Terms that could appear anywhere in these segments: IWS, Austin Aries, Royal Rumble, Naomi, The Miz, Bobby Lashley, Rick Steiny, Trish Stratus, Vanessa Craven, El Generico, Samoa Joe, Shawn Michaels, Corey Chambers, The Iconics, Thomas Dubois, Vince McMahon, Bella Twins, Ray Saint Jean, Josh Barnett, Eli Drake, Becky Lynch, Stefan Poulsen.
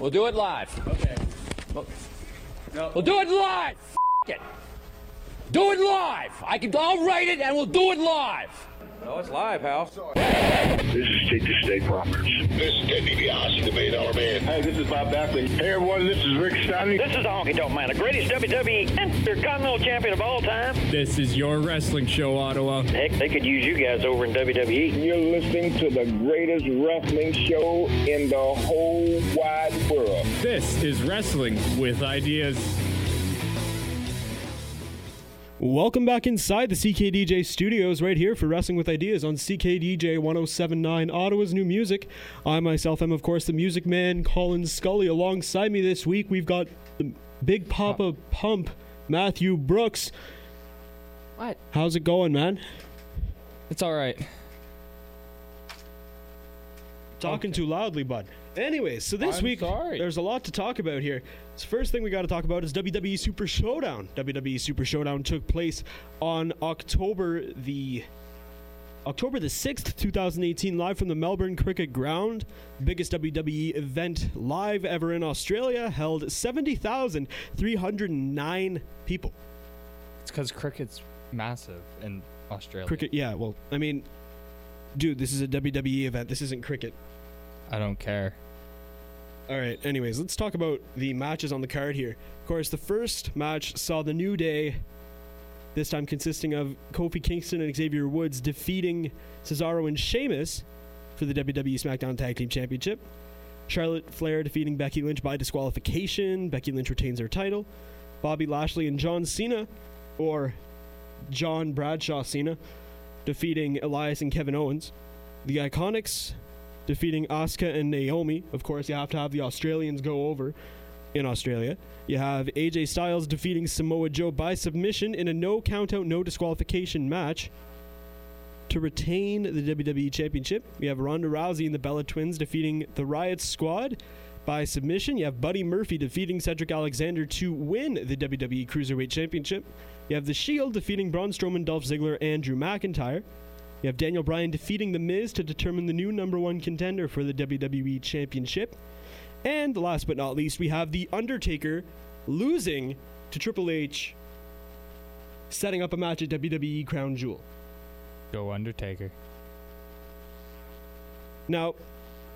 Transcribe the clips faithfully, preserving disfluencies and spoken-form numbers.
We'll do it live. Okay. We'll, no. we'll do it live. F it. Do it live. I can. I'll write it, and we'll do it live. No, it's live, Hal. This is Teacher State Roberts. This is Ted DiBiase, the Million Dollar Man. Hey, this is Bob Backlund. Hey, everyone, this is Rick Steiny. This is the Honky Tonk Man, the greatest W W E Intercontinental Champion of all time. This is your wrestling show, Ottawa. Heck, they could use you guys over in W W E. You're listening to the greatest wrestling show in the whole wide world. This is Wrestling with Ideas. Welcome back inside the C K D J studios right here for Wrestling with Ideas on C K D J one oh seven point nine, Ottawa's new music. I myself am, of course, the music man, Colin Scully. Alongside me this week, we've got the Big Papa oh. Pump, Matthew Brooks. What? How's it going, man? It's all right. Talking okay. too loudly, bud. Anyways, so this I'm week, sorry. There's a lot to talk about here. So first thing we got to talk about is W W E Super Showdown. W W E Super Showdown took place on October the October the sixth, two thousand eighteen, live from the Melbourne Cricket Ground. Biggest W W E event live ever in Australia, held seventy thousand three hundred nine people. It's because cricket's massive in Australia. Cricket, yeah, well, I mean, dude, this is a W W E event. This isn't cricket. I don't care. All right, anyways, let's talk about the matches on the card here. Of course, the first match saw the New Day, this time consisting of Kofi Kingston and Xavier Woods, defeating Cesaro and Sheamus for the W W E SmackDown Tag Team Championship. Charlotte Flair defeating Becky Lynch by disqualification. Becky Lynch retains her title. Bobby Lashley and John Cena, or John Bradshaw Cena, defeating Elias and Kevin Owens. The Iconics defeating Asuka and Naomi. Of course, you have to have the Australians go over in Australia. You have A J Styles defeating Samoa Joe by submission in a no count-out, no disqualification match to retain the W W E Championship. We have Ronda Rousey and the Bella Twins defeating the Riot Squad by submission. You have Buddy Murphy defeating Cedric Alexander to win the W W E Cruiserweight Championship. You have The Shield defeating Braun Strowman, Dolph Ziggler, and Drew McIntyre. You have Daniel Bryan defeating The Miz to determine the new number one contender for the W W E Championship. And last but not least, we have The Undertaker losing to Triple H, setting up a match at W W E Crown Jewel. Go Undertaker. Now,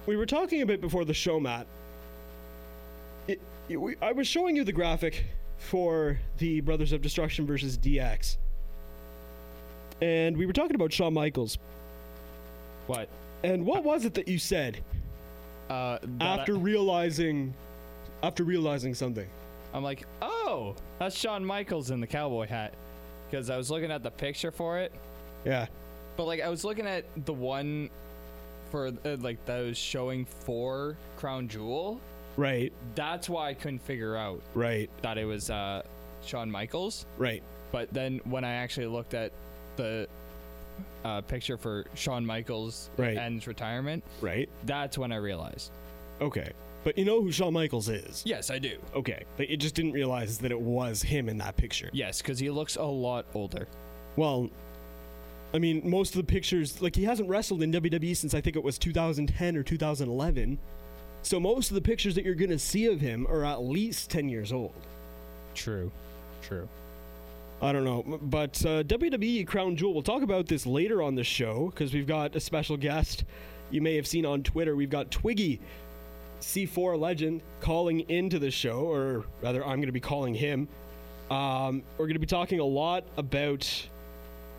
we were talking a bit before the show, Matt. It, it, we, I was showing you the graphic for the Brothers of Destruction versus D X. And we were talking about Shawn Michaels. What? And what was it that you said uh, that after I, realizing after realizing something? I'm like, oh, that's Shawn Michaels in the cowboy hat. Because I was looking at the picture for it. Yeah. But, like, I was looking at the one for, uh, like, that was showing for Crown Jewel. Right. That's why I couldn't figure out. Right. That it was uh, Shawn Michaels. Right. But then when I actually looked at the uh, picture for Shawn Michaels right. ends retirement. Right. That's when I realized. Okay. But you know who Shawn Michaels is? Yes, I do. Okay. But you just didn't realize that it was him in that picture. Yes, because he looks a lot older. Well, I mean, most of the pictures, like, he hasn't wrestled in W W E since I think it was two thousand ten or two thousand eleven. So most of the pictures that you're going to see of him are at least ten years old. True. True. I don't know, but uh, W W E Crown Jewel, we'll talk about this later on the show, because we've got a special guest you may have seen on Twitter. We've got Twiggy, C four legend, calling into the show, or rather, I'm going to be calling him. Um, we're going to be talking a lot about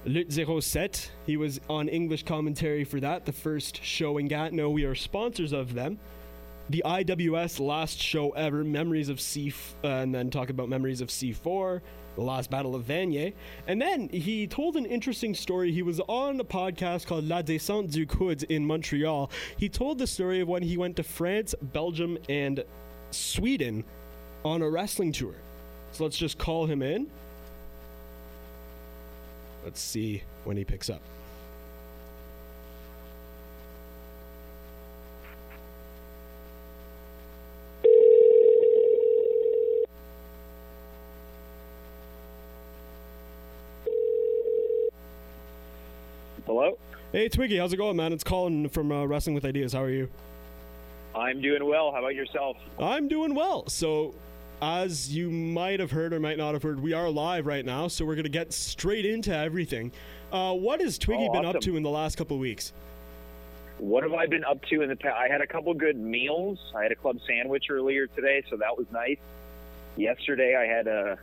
Lutte zero seven. He was on English commentary for that, the first show in Gatineau. We are sponsors of them. The I W S last show ever, Memories of C, uh, and then talk about Memories of C four. The Last Battle of Vanier. And then he told an interesting story. He was on a podcast called La Descente du Coude in Montreal. He told the story of when he went to France, Belgium, and Sweden on a wrestling tour. So let's just call him in. Let's see when he picks up. Hello? Hey, Twiggy, how's it going, man? It's Colin from uh, Wrestling with Ideas. How are you? I I'm doing well. How about yourself? I'm doing well. So as you might have heard or might not have heard, we are live right now, so we're going to get straight into everything. Uh, what has Twiggy oh, awesome. been up to in the last couple of weeks? What have I been up to in the past? I had a couple good meals. I had a club sandwich earlier today, so that was nice. Yesterday I had a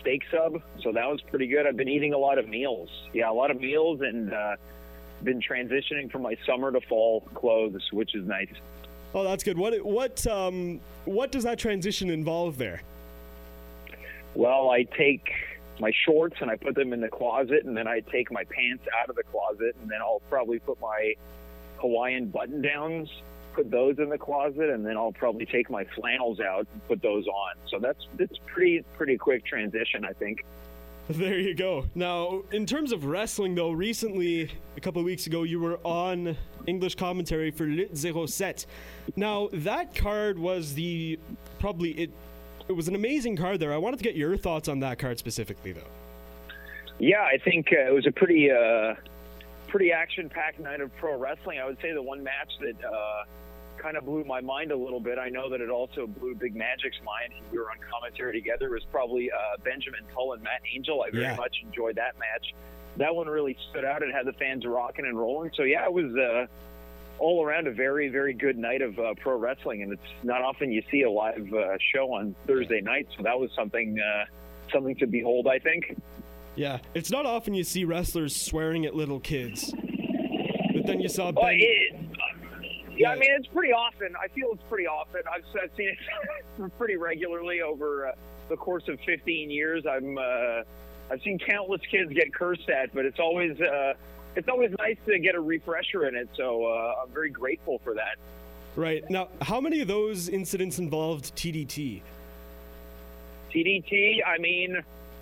steak sub, so that was pretty good. I've been eating a lot of meals. Yeah, a lot of meals and uh, been transitioning from my summer to fall clothes, which is nice. Oh, that's good. What what um, what does that transition involve there? Well, I take my shorts and I put them in the closet, and then I take my pants out of the closet, and then I'll probably put my Hawaiian button-downs, put those in the closet, and then I'll probably take my flannels out and put those on. So that's it's pretty pretty quick transition, I think. There you go. Now, in terms of wrestling, though, recently, a couple of weeks ago, you were on English commentary for Le zero seven. Now, that card was the probably it. It was an amazing card there. I wanted to get your thoughts on that card specifically, though. Yeah, I think uh, it was a pretty. Uh, pretty action-packed night of pro wrestling. I would say the one match that uh, kind of blew my mind a little bit, I know that it also blew Big Magic's mind, we were on commentary together, was probably uh, Benjamin Tull and Matt Angel. I very yeah. much enjoyed that match. That one really stood out. It had the fans rocking and rolling. So, yeah, it was uh, all around a very, very good night of uh, pro wrestling, and it's not often you see a live uh, show on Thursday night, so that was something, uh, something to behold, I think. Yeah, it's not often you see wrestlers swearing at little kids, but then you saw. Ben- oh, it, yeah, yeah, I mean it's pretty often. I feel it's pretty often. I've, I've seen it pretty regularly over uh, the course of fifteen years. I'm uh, I've seen countless kids get cursed at, but it's always uh, it's always nice to get a refresher in it. So uh, I'm very grateful for that. Right. Now, how many of those incidents involved T D T? T D T. I mean.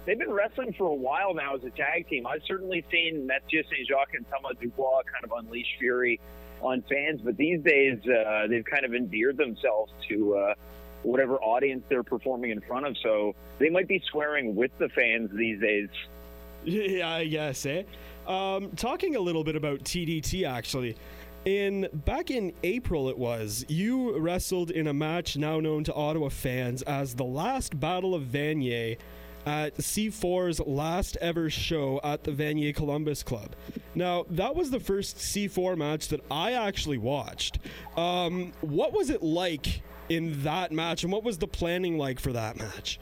They've been wrestling for a while now as a tag team. I've certainly seen Mathieu Saint Jacques and Thomas Dubois kind of unleash fury on fans, but these days uh, they've kind of endeared themselves to uh, whatever audience they're performing in front of, so they might be swearing with the fans these days. Yeah, I guess, eh? Um, talking a little bit about T D T, actually, in back in April it was, you wrestled in a match now known to Ottawa fans as the Last Battle of Vanier, at C four's last ever show at the Vanier Columbus Club. Now, that was the first C four match that I actually watched. Um, what was it like in that match, and what was the planning like for that match?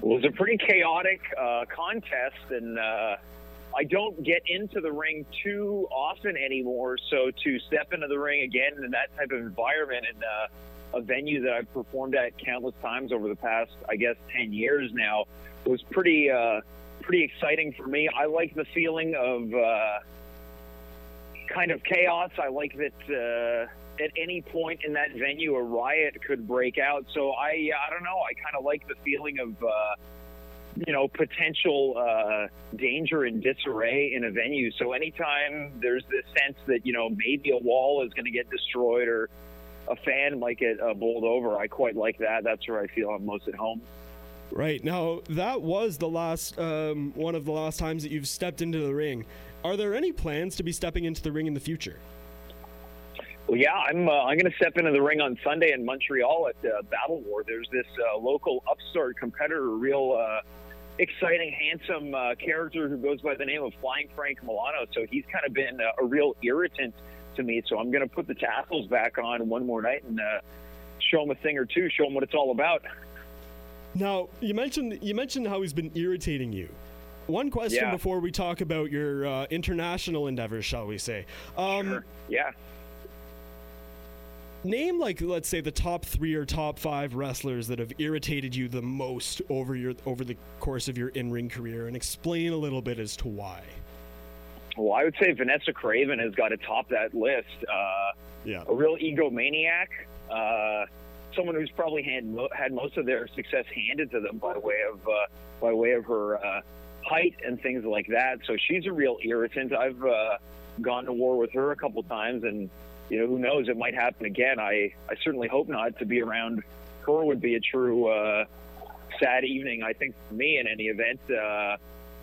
Well, it was a pretty chaotic uh, contest, and uh, I don't get into the ring too often anymore, so to step into the ring again in that type of environment and uh, a venue that I've performed at countless times over the past, I guess, ten years now, it was pretty uh, pretty exciting for me. I like the feeling of uh, kind of chaos. I like that uh, at any point in that venue, a riot could break out. So I I don't know. I kind of like the feeling of, uh, you know, potential uh, danger and disarray in a venue. So anytime there's this sense that, you know, maybe a wall is going to get destroyed or a fan might get uh, bowled over. I quite like that. That's where I feel I'm most at home. Right. Now, that was the last um, one of the last times that you've stepped into the ring. Are there any plans to be stepping into the ring in the future? Well, yeah, I'm uh, I'm going to step into the ring on Sunday in Montreal at uh, Battlewar. There's this uh, local upstart competitor, real uh, exciting, handsome uh, character who goes by the name of Flying Frank Milano. So he's kind of been uh, a real irritant to me, so I'm going to put the tassels back on one more night and uh, show him a thing or two, show him what it's all about. Now, you mentioned you mentioned how he's been irritating you. One question yeah. before we talk about your uh, international endeavors, shall we say? Um, sure. Yeah. Name, like, let's say the top three or top five wrestlers that have irritated you the most over your over the course of your in-ring career, and explain a little bit as to why. Well, I would say Vanessa Craven has got to top that list. Uh, yeah. A real egomaniac, uh, someone who's probably had, mo- had most of their success handed to them by way of uh, by way of her uh, height and things like that. So she's a real irritant. I've uh, gone to war with her a couple times, and you know, who knows, it might happen again. I, I certainly hope not. To be around her would be a true uh, sad evening, I think, for me in any event. Uh,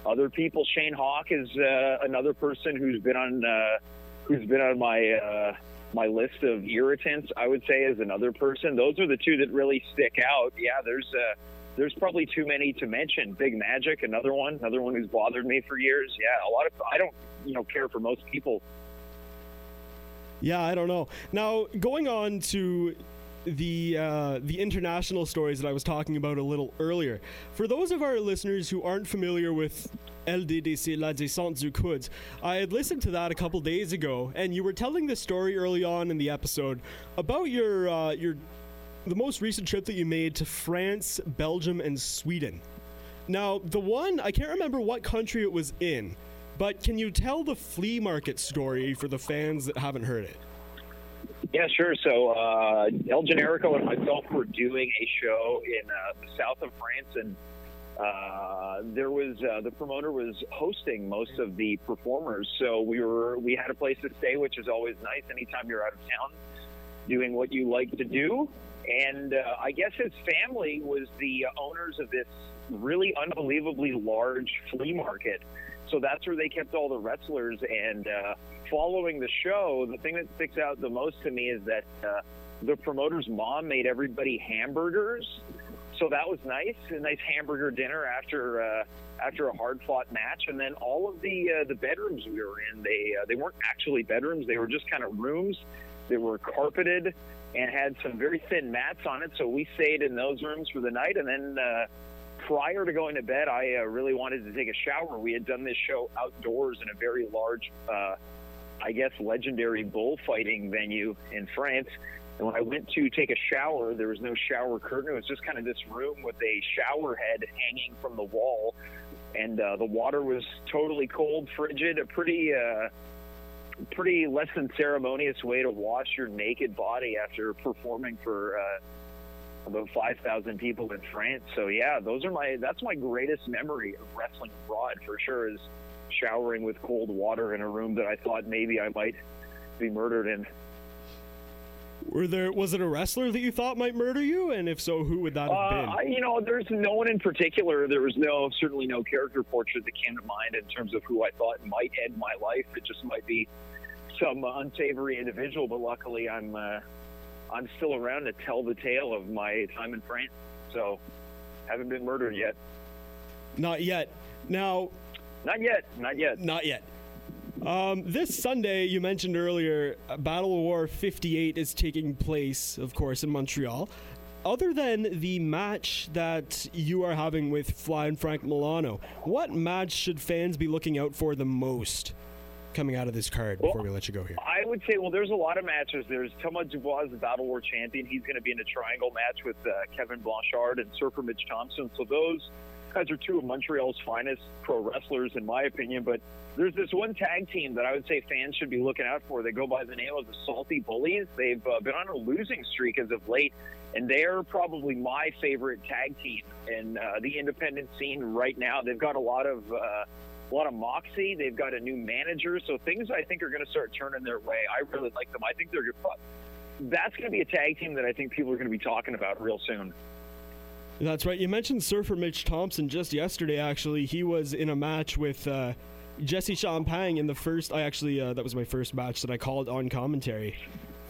Other people, Shane Hawk is uh, another person who's been on uh, who's been on my uh, my list of irritants, I would say, as another person. Those are the two that really stick out. Yeah, there's uh, there's probably too many to mention. Big Magic, another one, another one who's bothered me for years. Yeah, a lot of I don't you know care for most people. Yeah, I don't know. Now, going on to the uh, the international stories that I was talking about a little earlier. For those of our listeners who aren't familiar with L D D C, La Descente du Coude, I had listened to that a couple days ago, and you were telling this story early on in the episode about your uh, your the most recent trip that you made to France, Belgium, and Sweden. Now, the one, I can't remember what country it was in, but can you tell the flea market story for the fans that haven't heard it? Yeah, sure. So uh, El Generico and myself were doing a show in uh, the south of France, and uh, there was uh, the promoter was hosting most of the performers. So we were we had a place to stay, which is always nice anytime you're out of town doing what you like to do. And uh, I guess his family was the owners of this really unbelievably large flea market. So that's where they kept all the wrestlers. And uh, following the show, the thing that sticks out the most to me is that uh, the promoter's mom made everybody hamburgers. So that was nice, a nice hamburger dinner after uh, after a hard-fought match. And then all of the uh, the bedrooms we were in, they uh, they weren't actually bedrooms. They were just kind of rooms that were carpeted and had some very thin mats on it. So we stayed in those rooms for the night, and then uh, – prior to going to bed, I uh, really wanted to take a shower. We had done this show outdoors in a very large, uh, I guess, legendary bullfighting venue in France. And when I went to take a shower, there was no shower curtain. It was just kind of this room with a shower head hanging from the wall. And uh, the water was totally cold, frigid, a pretty, uh, pretty less than ceremonious way to wash your naked body after performing for... Uh, about five thousand people in France. So yeah, those are my, that's my greatest memory of wrestling abroad for sure, is showering with cold water in a room that I thought maybe I might be murdered in. Were there, was it a wrestler that you thought might murder you? And if so, who would that have been? Uh, I, you know, there's no one in particular. There was no, certainly no character portrait that came to mind in terms of who I thought might end my life. It just might be some unsavory individual, but luckily I'm, uh, I'm still around to tell the tale of my time in France, so haven't been murdered yet. Not yet. Now... Not yet. Not yet. Not yet. Um, this Sunday, you mentioned earlier, Battlewar fifty-eight is taking place, of course, in Montreal. Other than the match that you are having with Flying Frank Milano, what match should fans be looking out for the most coming out of this card before well, we let you go here? I would say, well, there's a lot of matches. There's Thomas Dubois, the Battlewar champion. He's going to be in a triangle match with uh, Kevin Blanchard and surfer Mitch Thompson. So those guys are two of Montreal's finest pro wrestlers, in my opinion. But there's this one tag team that I would say fans should be looking out for. They go by the name of the Salty Bullies. They've uh, been on a losing streak as of late, and they're probably my favorite tag team in uh, the independent scene right now. They've got a lot of... Uh, A lot of moxie. They've got a new manager, so things I think are going to start turning their way. I really like them. I think they're good fun. That's going to be a tag team that I think people are going to be talking about real soon. That's right. You mentioned surfer Mitch Thompson just yesterday, actually. He was in a match with uh, Jesse Champagne in the first... I actually, uh, that was my first match that I called on commentary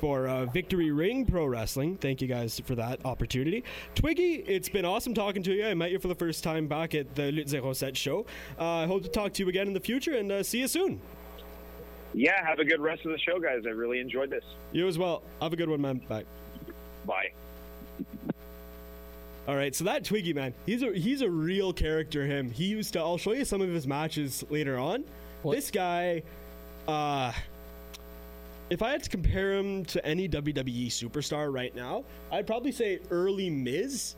for uh, Victory Ring Pro Wrestling. Thank you guys for that opportunity. Twiggy, it's been awesome talking to you. I met you for the first time back at the Lutte Zero Set show. I uh, hope to talk to you again in the future, and uh, see you soon. Yeah, have a good rest of the show, guys. I really enjoyed this. You as well. Have a good one, man. Bye. Bye. All right, so that Twiggy, man, he's a, he's a real character, him. He used to... I'll show you some of his matches later on. What? This guy... Uh, If I had to compare him to any W W E superstar right now, I'd probably say early Miz.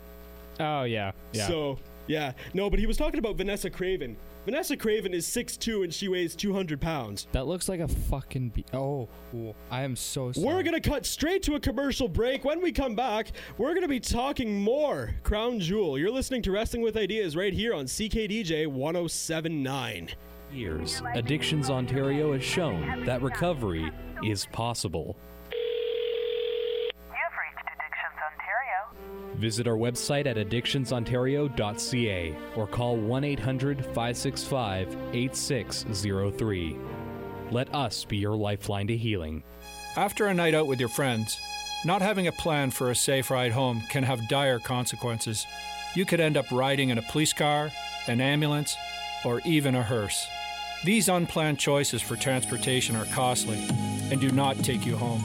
Oh, yeah. yeah. So, yeah. No, but he was talking about Vanessa Craven. Vanessa Craven is six foot two and she weighs two hundred pounds. That looks like a fucking... Be- oh, cool. I am so sorry. We're going to cut straight to a commercial break. When we come back, we're going to be talking more Crown Jewel. You're listening to Wrestling With Ideas right here on C K D J one oh seven point nine. Years, Addictions Ontario has shown that recovery is possible. You've reached Addictions Ontario. Visit our website at addictions ontario dot c a or call one eight hundred five six five eight six zero three. Let us be your lifeline to healing. After a night out with your friends, not having a plan for a safe ride home can have dire consequences. You could end up riding in a police car, an ambulance, or even a hearse. These unplanned choices for transportation are costly and do not take you home.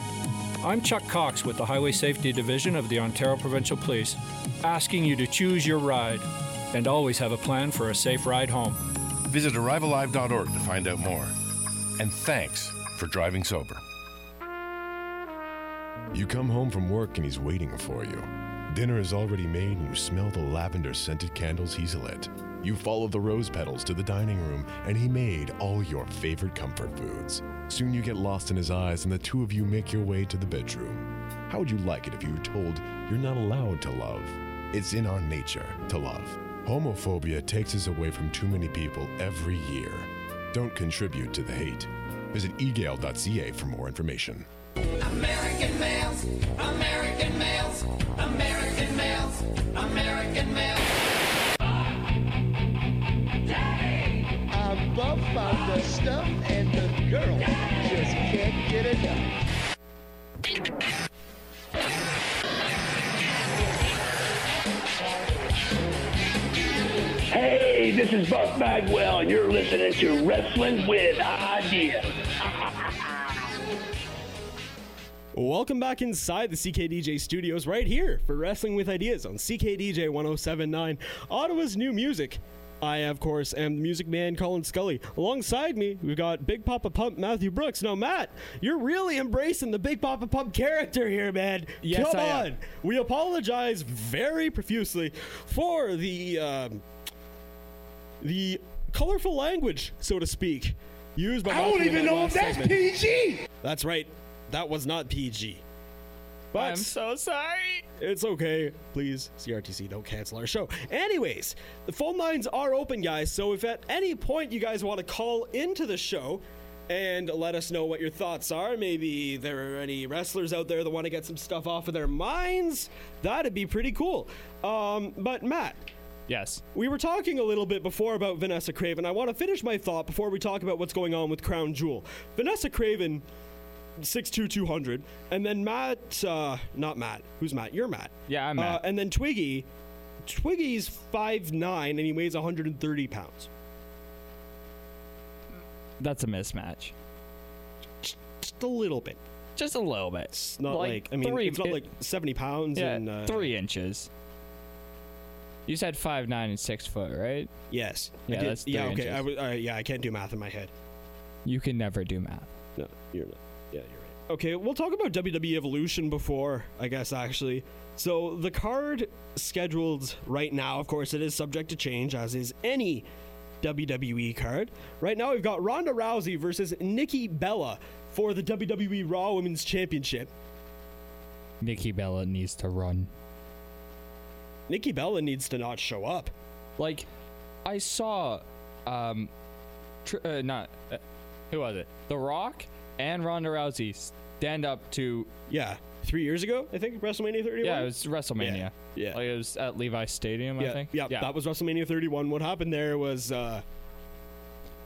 I'm Chuck Cox with the Highway Safety Division of the Ontario Provincial Police, asking you to choose your ride and always have a plan for a safe ride home. Visit arrive alive dot org to find out more. And thanks for driving sober. You come home from work and he's waiting for you. Dinner is already made and you smell the lavender-scented candles he's lit. You follow the rose petals to the dining room, and he made all your favorite comfort foods. Soon you get lost in his eyes, and the two of you make your way to the bedroom. How would you like it if you were told you're not allowed to love? It's in our nature to love. Homophobia takes us away from too many people every year. Don't contribute to the hate. Visit e gale dot c a for more information. American males, American males, American males, American males. I'm buff on the stuff and the girl just can't get enough. Hey, this is Buff Bagwell, and you're listening to Wrestling with Ideas. Welcome back inside the C K D J studios right here for Wrestling with Ideas on C K D J one oh seven point nine, Ottawa's new music. I, of course, am the music man, Colin Scully. Alongside me, we've got Big Papa Pump, Matthew Brooks. Now, Matt, you're really embracing the Big Papa Pump character here, man. Yes, Come I on. Am. We apologize very profusely for the, um, the colorful language, so to speak, used by... I don't even know if that's P G! That's right. That was not P G. But I'm so sorry. It's okay. Please, C R T C, don't cancel our show. Anyways, the phone lines are open, guys, so if at any point you guys want to call into the show and let us know what your thoughts are, maybe there are any wrestlers out there that want to get some stuff off of their minds, that'd be pretty cool. Um, but Matt. Yes. We were talking a little bit before about Vanessa Craven. I want to finish my thought before we talk about what's going on with Crown Jewel. Vanessa Craven... six two, two hundred, and then Matt, uh, not Matt, who's Matt? You're Matt. Yeah, I'm Matt. Uh, and then Twiggy, Twiggy's five nine, and he weighs one hundred thirty pounds. That's a mismatch. Just, just a little bit. Just a little bit. It's not like, like I mean, three, it's not it, like seventy pounds. Yeah, and, uh, three inches. You said five nine and six foot, right? Yes. Yeah, I that's Yeah, okay, I w- uh, yeah, I can't do math in my head. You can never do math. No, you're not. Yeah, you're right. Okay, we'll talk about W W E Evolution before, I guess, actually. So the card scheduled right now, of course, it is subject to change, as is any W W E card. Right now, we've got Ronda Rousey versus Nikki Bella for the W W E Raw Women's Championship. Nikki Bella needs to run. Nikki Bella needs to not show up. Like, I saw, um, tr- uh, not, uh, who was it? The Rock? And Ronda Rousey stand up to... Yeah, three years ago, I think, WrestleMania thirty-one? Yeah, it was WrestleMania. Yeah, yeah. Like it was at Levi Stadium, yeah, I think. Yeah, yeah, that was WrestleMania thirty-one. What happened there was... Uh,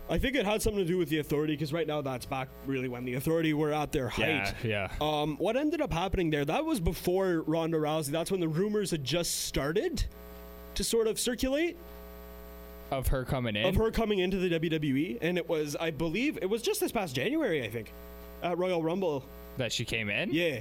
I think it had something to do with The Authority, because right now that's back really when The Authority were at their height. Yeah, yeah. Um, what ended up happening there, that was before Ronda Rousey. That's when the rumors had just started to sort of circulate. Of her coming in? Of her coming into the W W E, and it was, I believe, it was just this past January, I think, at Royal Rumble. That she came in? Yeah.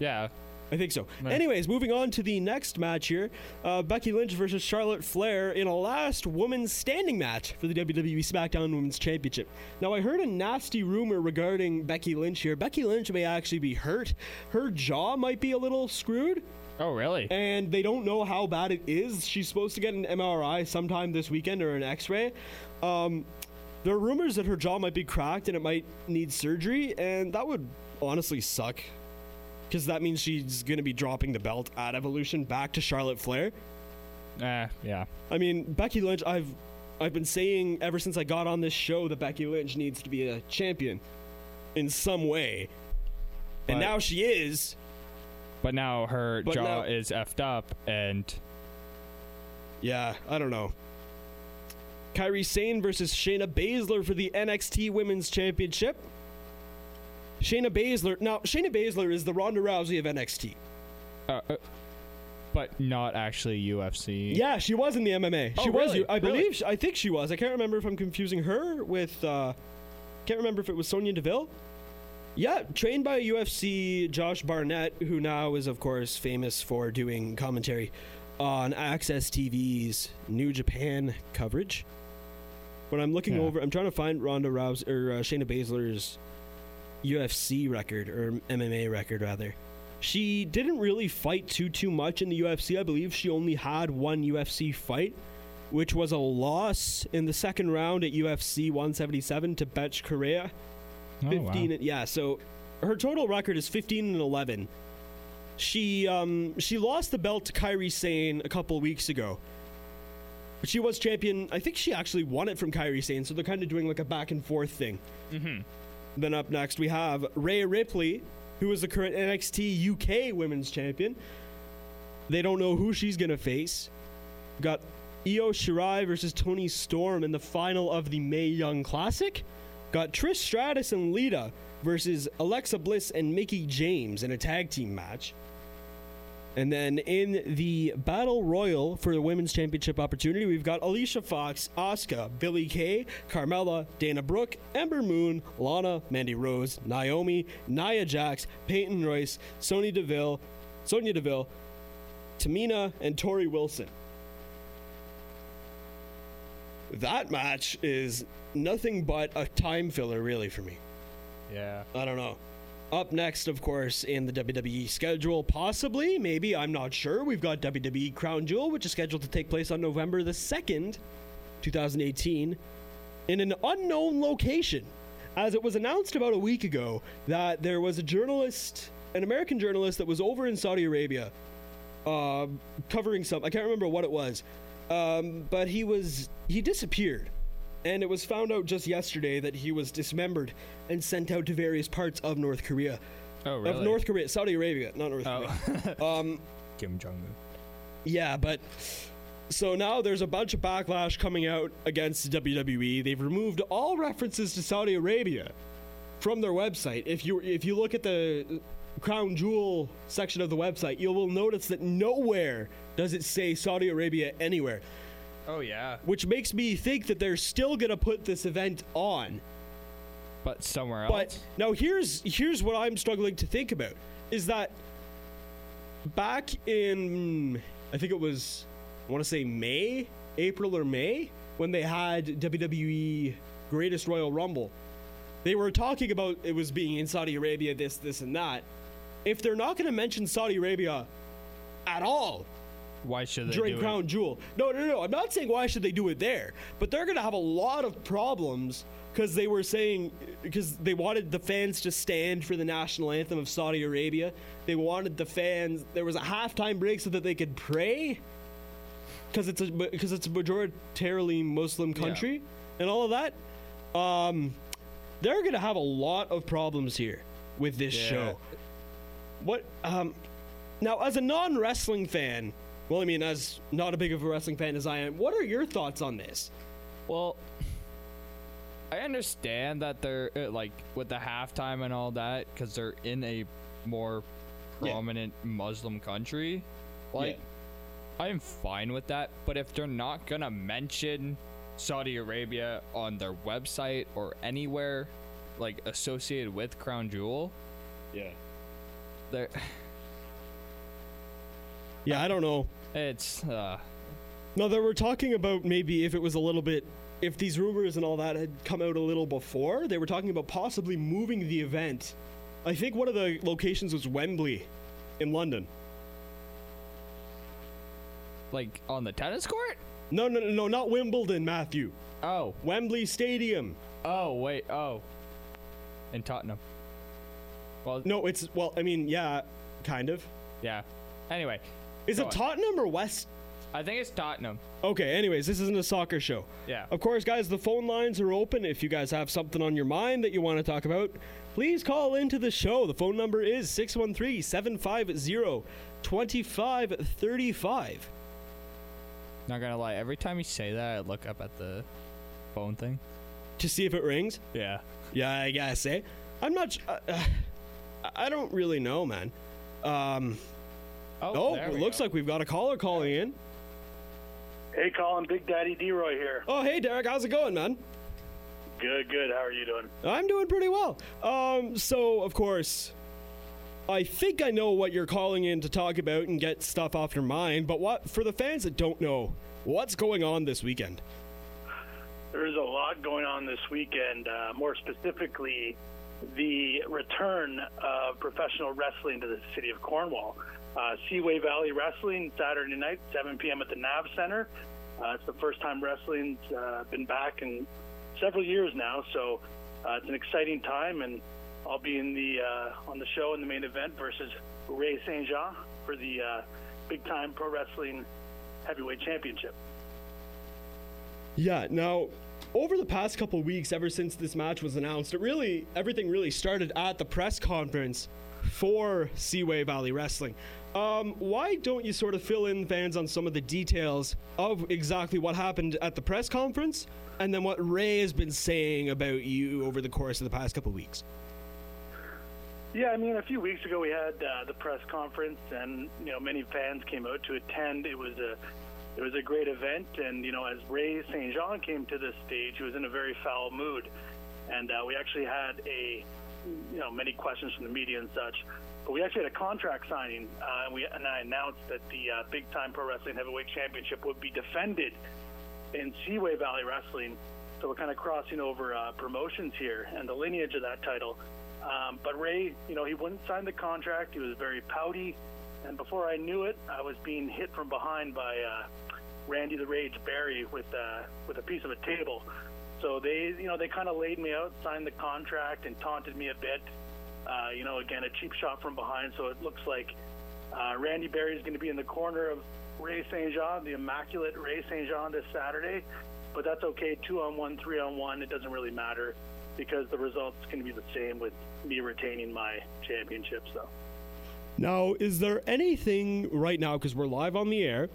Yeah. I think so. Right. Anyways, moving on to the next match here, uh, Becky Lynch versus Charlotte Flair in a last woman's standing match for the W W E SmackDown Women's Championship. Now, I heard a nasty rumor regarding Becky Lynch here. Becky Lynch may actually be hurt. Her jaw might be a little screwed. Oh, really? And they don't know how bad it is. She's supposed to get an M R I sometime this weekend or an x-ray. Um, there are rumors that her jaw might be cracked and it might need surgery, and that would honestly suck, because that means she's going to be dropping the belt at Evolution back to Charlotte Flair. Uh, yeah. I mean, Becky Lynch, I've, I've been saying ever since I got on this show that Becky Lynch needs to be a champion in some way. But and now she is... But now her but jaw now, is effed up, and... Yeah, I don't know. Kairi Sane versus Shayna Baszler for the N X T Women's Championship. Shayna Baszler. Now, Shayna Baszler is the Ronda Rousey of N X T. Uh, uh, but not actually U F C. Yeah, she was in the M M A. Oh, she was. Really? I believe. Really? She, I think she was. I can't remember if I'm confusing her with. Uh, can't remember if it was Sonya Deville. Yeah, trained by U F C Josh Barnett, who now is, of course, famous for doing commentary on Access T V's New Japan coverage. When I'm looking yeah. over, I'm trying to find Ronda Rousey or uh, Shayna Baszler's U F C record or M M A record, rather. She didn't really fight too too much in the U F C. I believe she only had one U F C fight, which was a loss in the second round at U F C one seventy-seven to Betch Correa. Oh, fifteen. Wow. Yeah. So her total record is fifteen and eleven. She um she lost the belt to Kairi Sane a couple weeks ago. She was champion. I think she actually won it from Kairi Sane, so they're kind of doing like a back and forth thing. Mm-hmm. Then up next we have Rhea Ripley, who is the current N X T U K Women's Champion. They don't know who she's gonna face. We've got Io Shirai versus Toni Storm in the final of the Mae Young Classic. Got Trish Stratus and Lita versus Alexa Bliss and Mickie James in a tag team match. And then in the Battle Royal for the Women's Championship opportunity, we've got Alicia Fox, Asuka, Billie Kay, Carmella, Dana Brooke, Ember Moon, Lana, Mandy Rose, Naomi, Nia Jax, Peyton Royce, Sonya Deville, Sonya Deville, Tamina, and Tori Wilson. That match is nothing but a time filler, really, for me. Yeah. I don't know. Up next, of course, in the W W E schedule, possibly, maybe, I'm not sure, we've got W W E Crown Jewel, which is scheduled to take place on November the second, two thousand eighteen, in an unknown location, as it was announced about a week ago that there was a journalist, an American journalist that was over in Saudi Arabia, uh, covering some, I can't remember what it was, um, but he was, he disappeared. And it was found out just yesterday that he was dismembered and sent out to various parts of North Korea. Oh, really? Of North Korea. Saudi Arabia, not North oh. Korea. Um, Kim Jong-un. Yeah, but... So now there's a bunch of backlash coming out against W W E. They've removed all references to Saudi Arabia from their website. If you if you look at the Crown Jewel section of the website, you will notice that nowhere does it say Saudi Arabia anywhere. Oh, yeah. Which makes me think that they're still going to put this event on. But somewhere else. But now here's here's what I'm struggling to think about, is that back in, I think it was, I want to say May, April or May, when they had W W E Greatest Royal Rumble, they were talking about it was being in Saudi Arabia, this, this, and that. If they're not going to mention Saudi Arabia at all, why should they during do Crown it? Jewel? No, no, no. I'm not saying why should they do it there, but they're going to have a lot of problems because they were saying because they wanted the fans to stand for the national anthem of Saudi Arabia. They wanted the fans. There was a halftime break so that they could pray because it's a because it's a majoritarily Muslim country yeah. and all of that. Um, they're going to have a lot of problems here with this yeah. show. What? Um, now, as a non-wrestling fan. Well, I mean, as not a big of a wrestling fan as I am, what are your thoughts on this? Well, I understand that they're, like, with the halftime and all that, because they're in a more prominent yeah. Muslim country. Like, yeah. I'm fine with that, but if they're not going to mention Saudi Arabia on their website or anywhere, like, associated with Crown Jewel, yeah, they're... Yeah, I don't know. It's uh no, they were talking about maybe if it was a little bit if these rumors and all that had come out a little before, they were talking about possibly moving the event. I think one of the locations was Wembley in London. Like on the tennis court? No, no, no, no, not Wimbledon, Matthew. Oh. Wembley Stadium. Oh, wait. Oh. In Tottenham. Well, no, it's well, I mean, yeah, kind of. Yeah. Anyway, is it Tottenham or West? I think it's Tottenham. Okay, anyways, this isn't a soccer show. Yeah. Of course, guys, the phone lines are open. If you guys have something on your mind that you want to talk about, please call into the show. The phone number is six one three, seven five zero, two five three five. Not going to lie, every time you say that, I look up at the phone thing. To see if it rings? Yeah. Yeah, I guess, eh? I'm not. Uh, I don't really know, man. Um, oh, oh it looks go. like we've got a caller calling in. Hey, Colin, Big Daddy D-Roy here. Oh, hey, Derek, how's it going, man? Good, good. How are you doing? I'm doing pretty well. Um, so, of course, I think I know what you're calling in to talk about and get stuff off your mind, but what for the fans that don't know, what's going on this weekend? There's a lot going on this weekend, uh, more specifically the return of professional wrestling to the city of Cornwall. Uh, Seaway Valley Wrestling, Saturday night, seven p.m. at the Nav Center. Uh, it's the first time wrestling's uh, been back in several years now, so uh, it's an exciting time, and I'll be in the uh, on the show in the main event versus Ray Saint Jean for the uh, big-time pro wrestling heavyweight championship. Yeah, now, over the past couple weeks, ever since this match was announced, it really everything really started at the press conference for Seaway Valley Wrestling. Um, why don't you sort of fill in fans on some of the details of exactly what happened at the press conference and then what Ray has been saying about you over the course of the past couple of weeks? Yeah, I mean, a few weeks ago we had uh, the press conference, and you know, many fans came out to attend. It was a it was a great event, and you know, as Ray Saint Jean came to the stage, he was in a very foul mood, and uh, we actually had a you know many questions from the media and such. But we actually had a contract signing, uh, and we and I announced that the uh, Big Time Pro Wrestling Heavyweight Championship would be defended in Seaway Valley Wrestling. So we're kind of crossing over uh, promotions here and the lineage of that title. Um, but Ray, you know, he wouldn't sign the contract. He was very pouty. And before I knew it, I was being hit from behind by uh, Randy the Rage Barry with uh, with a piece of a table. So they, you know, they kind of laid me out, signed the contract, and taunted me a bit. Uh, you know, again, a cheap shot from behind. So it looks like uh, Randy Barry is going to be in the corner of Ray Saint Jean, the immaculate Ray Saint Jean, this Saturday. But that's okay. Two on one, three on one. It doesn't really matter, because the results can be the same with me retaining my championship. So, now, is there anything right now, because we're live on the air,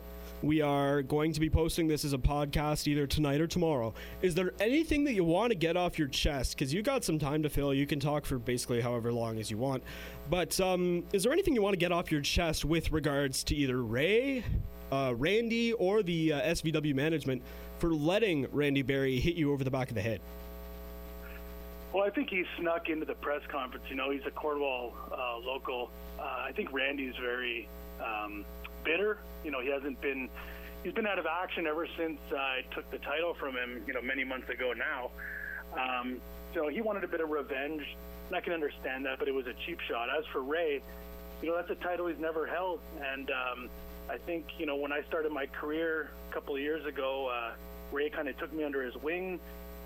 we are going to be posting this as a podcast either tonight or tomorrow, is there anything that you want to get off your chest? Because you got some time to fill. You can talk for basically however long as you want. But um, is there anything you want to get off your chest with regards to either Ray, uh, Randy, or the uh, S V W management for letting Randy Barry hit you over the back of the head? Well, I think he snuck into the press conference. You know, he's a Cornwall uh, local. Uh, I think Randy's very um, bitter. You know, he hasn't been – he's been out of action ever since I took the title from him, you know, many months ago now. Um, so he wanted a bit of revenge, and I can understand that, but it was a cheap shot. As for Ray, you know, that's a title he's never held. And um, I think, you know, when I started my career a couple of years ago, uh, Ray kind of took me under his wing.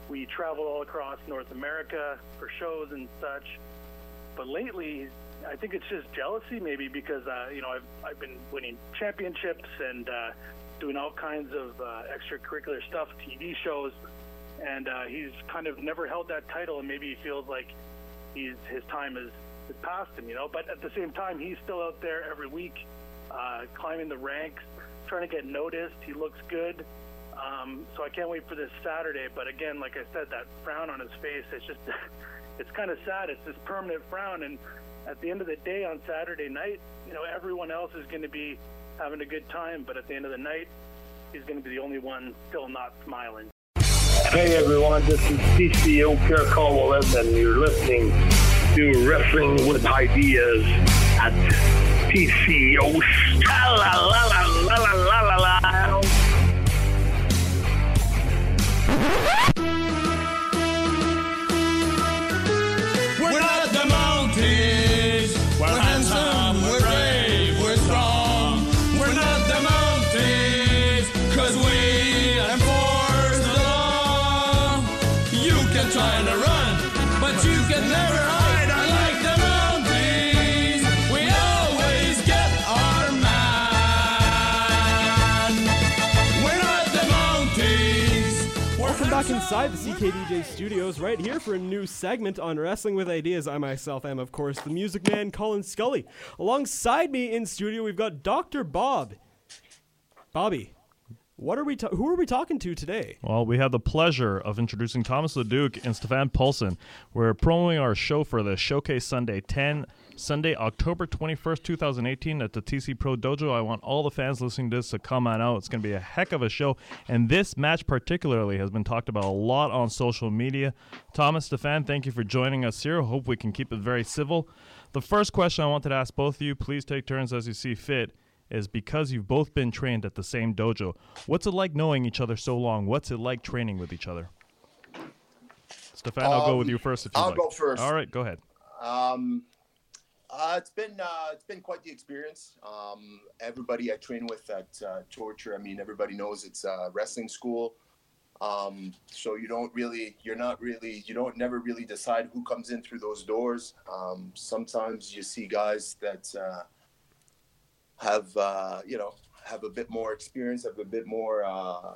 We traveled all across North America for shows and such. But lately, I think it's just jealousy, maybe, because, uh, you know, I've I've been winning championships and uh, doing all kinds of uh, extracurricular stuff, T V shows. And uh, he's kind of never held that title, and maybe he feels like he's his time has, has passed him, you know. But at the same time, he's still out there every week, uh, climbing the ranks, trying to get noticed. He looks good. Um, so I can't wait for this Saturday. But again, like I said, that frown on his face, it's just, it's kind of sad. It's this permanent frown. And at the end of the day on Saturday night, you know, everyone else is going to be having a good time. But at the end of the night, he's going to be the only one still not smiling. Hey, everyone. This is T C O Care Caldwell, and you're listening to Wrestling with Ideas at T C O. La la la la la la la la. We're not the mountains. We're handsome, we're brave, we're strong. We're not the mountains, cause we enforce the law. You can try to run, but you can never hide. Unlike the mountains, we always get our man. We're not the mountains. Welcome back inside the C K D J studios, right here for a new segment on Wrestling with Ideas. I myself am, of course, the music man, Colin Scully. Alongside me in studio, we've got Doctor Bob. Bobby, What are we? Ta- who are we talking to today? Well, we have the pleasure of introducing Thomas LeDuc and Stefan Poulsen. We're promoting our show for the Showcase Sunday ten, Sunday, October twenty-first, twenty eighteen at the T C Pro Dojo. I want all the fans listening to this to come on out. It's going to be a heck of a show. And this match particularly has been talked about a lot on social media. Thomas, Stefan, thank you for joining us here. Hope we can keep it very civil. The first question I wanted to ask both of you, please take turns as you see fit, is because you've both been trained at the same dojo. What's it like knowing each other so long? What's it like training with each other? Stefan, um, I'll go with you first if you like. I'll go first. All right, go ahead. Um, uh, it's been uh, it's been quite the experience. Um, everybody I train with at uh, Torture, I mean, everybody knows it's a wrestling school. Um, so you don't really, you're not really, you don't never really decide who comes in through those doors. Um, sometimes you see guys that... Uh, have, uh, you know, have a bit more experience, have a bit more, uh, uh,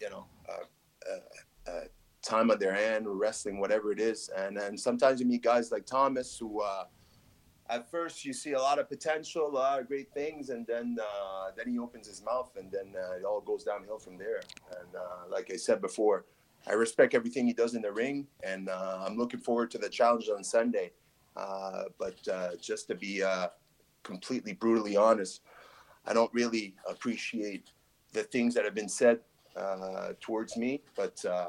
you know, uh, uh, uh, time on their hand, or wrestling, whatever it is. And then sometimes you meet guys like Thomas who, uh, at first you see a lot of potential, a lot of great things, and then uh, then he opens his mouth, and then uh, it all goes downhill from there. And uh, like I said before, I respect everything he does in the ring, and uh, I'm looking forward to the challenge on Sunday. Uh, but uh, just to be... Uh, completely brutally honest, I don't really appreciate the things that have been said uh, towards me, but uh,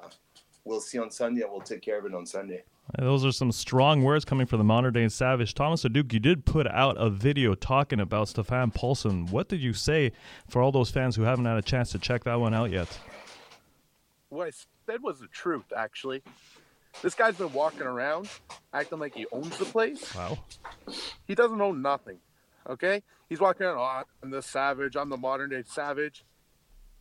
we'll see on Sunday, and we'll take care of it on Sunday. Those are some strong words coming from the modern day savage. Thomas LeDuc, you did put out a video talking about Stefan Poulsen. What did you say for all those fans who haven't had a chance to check that one out yet? What I said was the truth, actually. This guy's been walking around acting like he owns the place. Wow. He doesn't own nothing. Okay, he's walking around, oh, I'm the savage, I'm the modern day savage.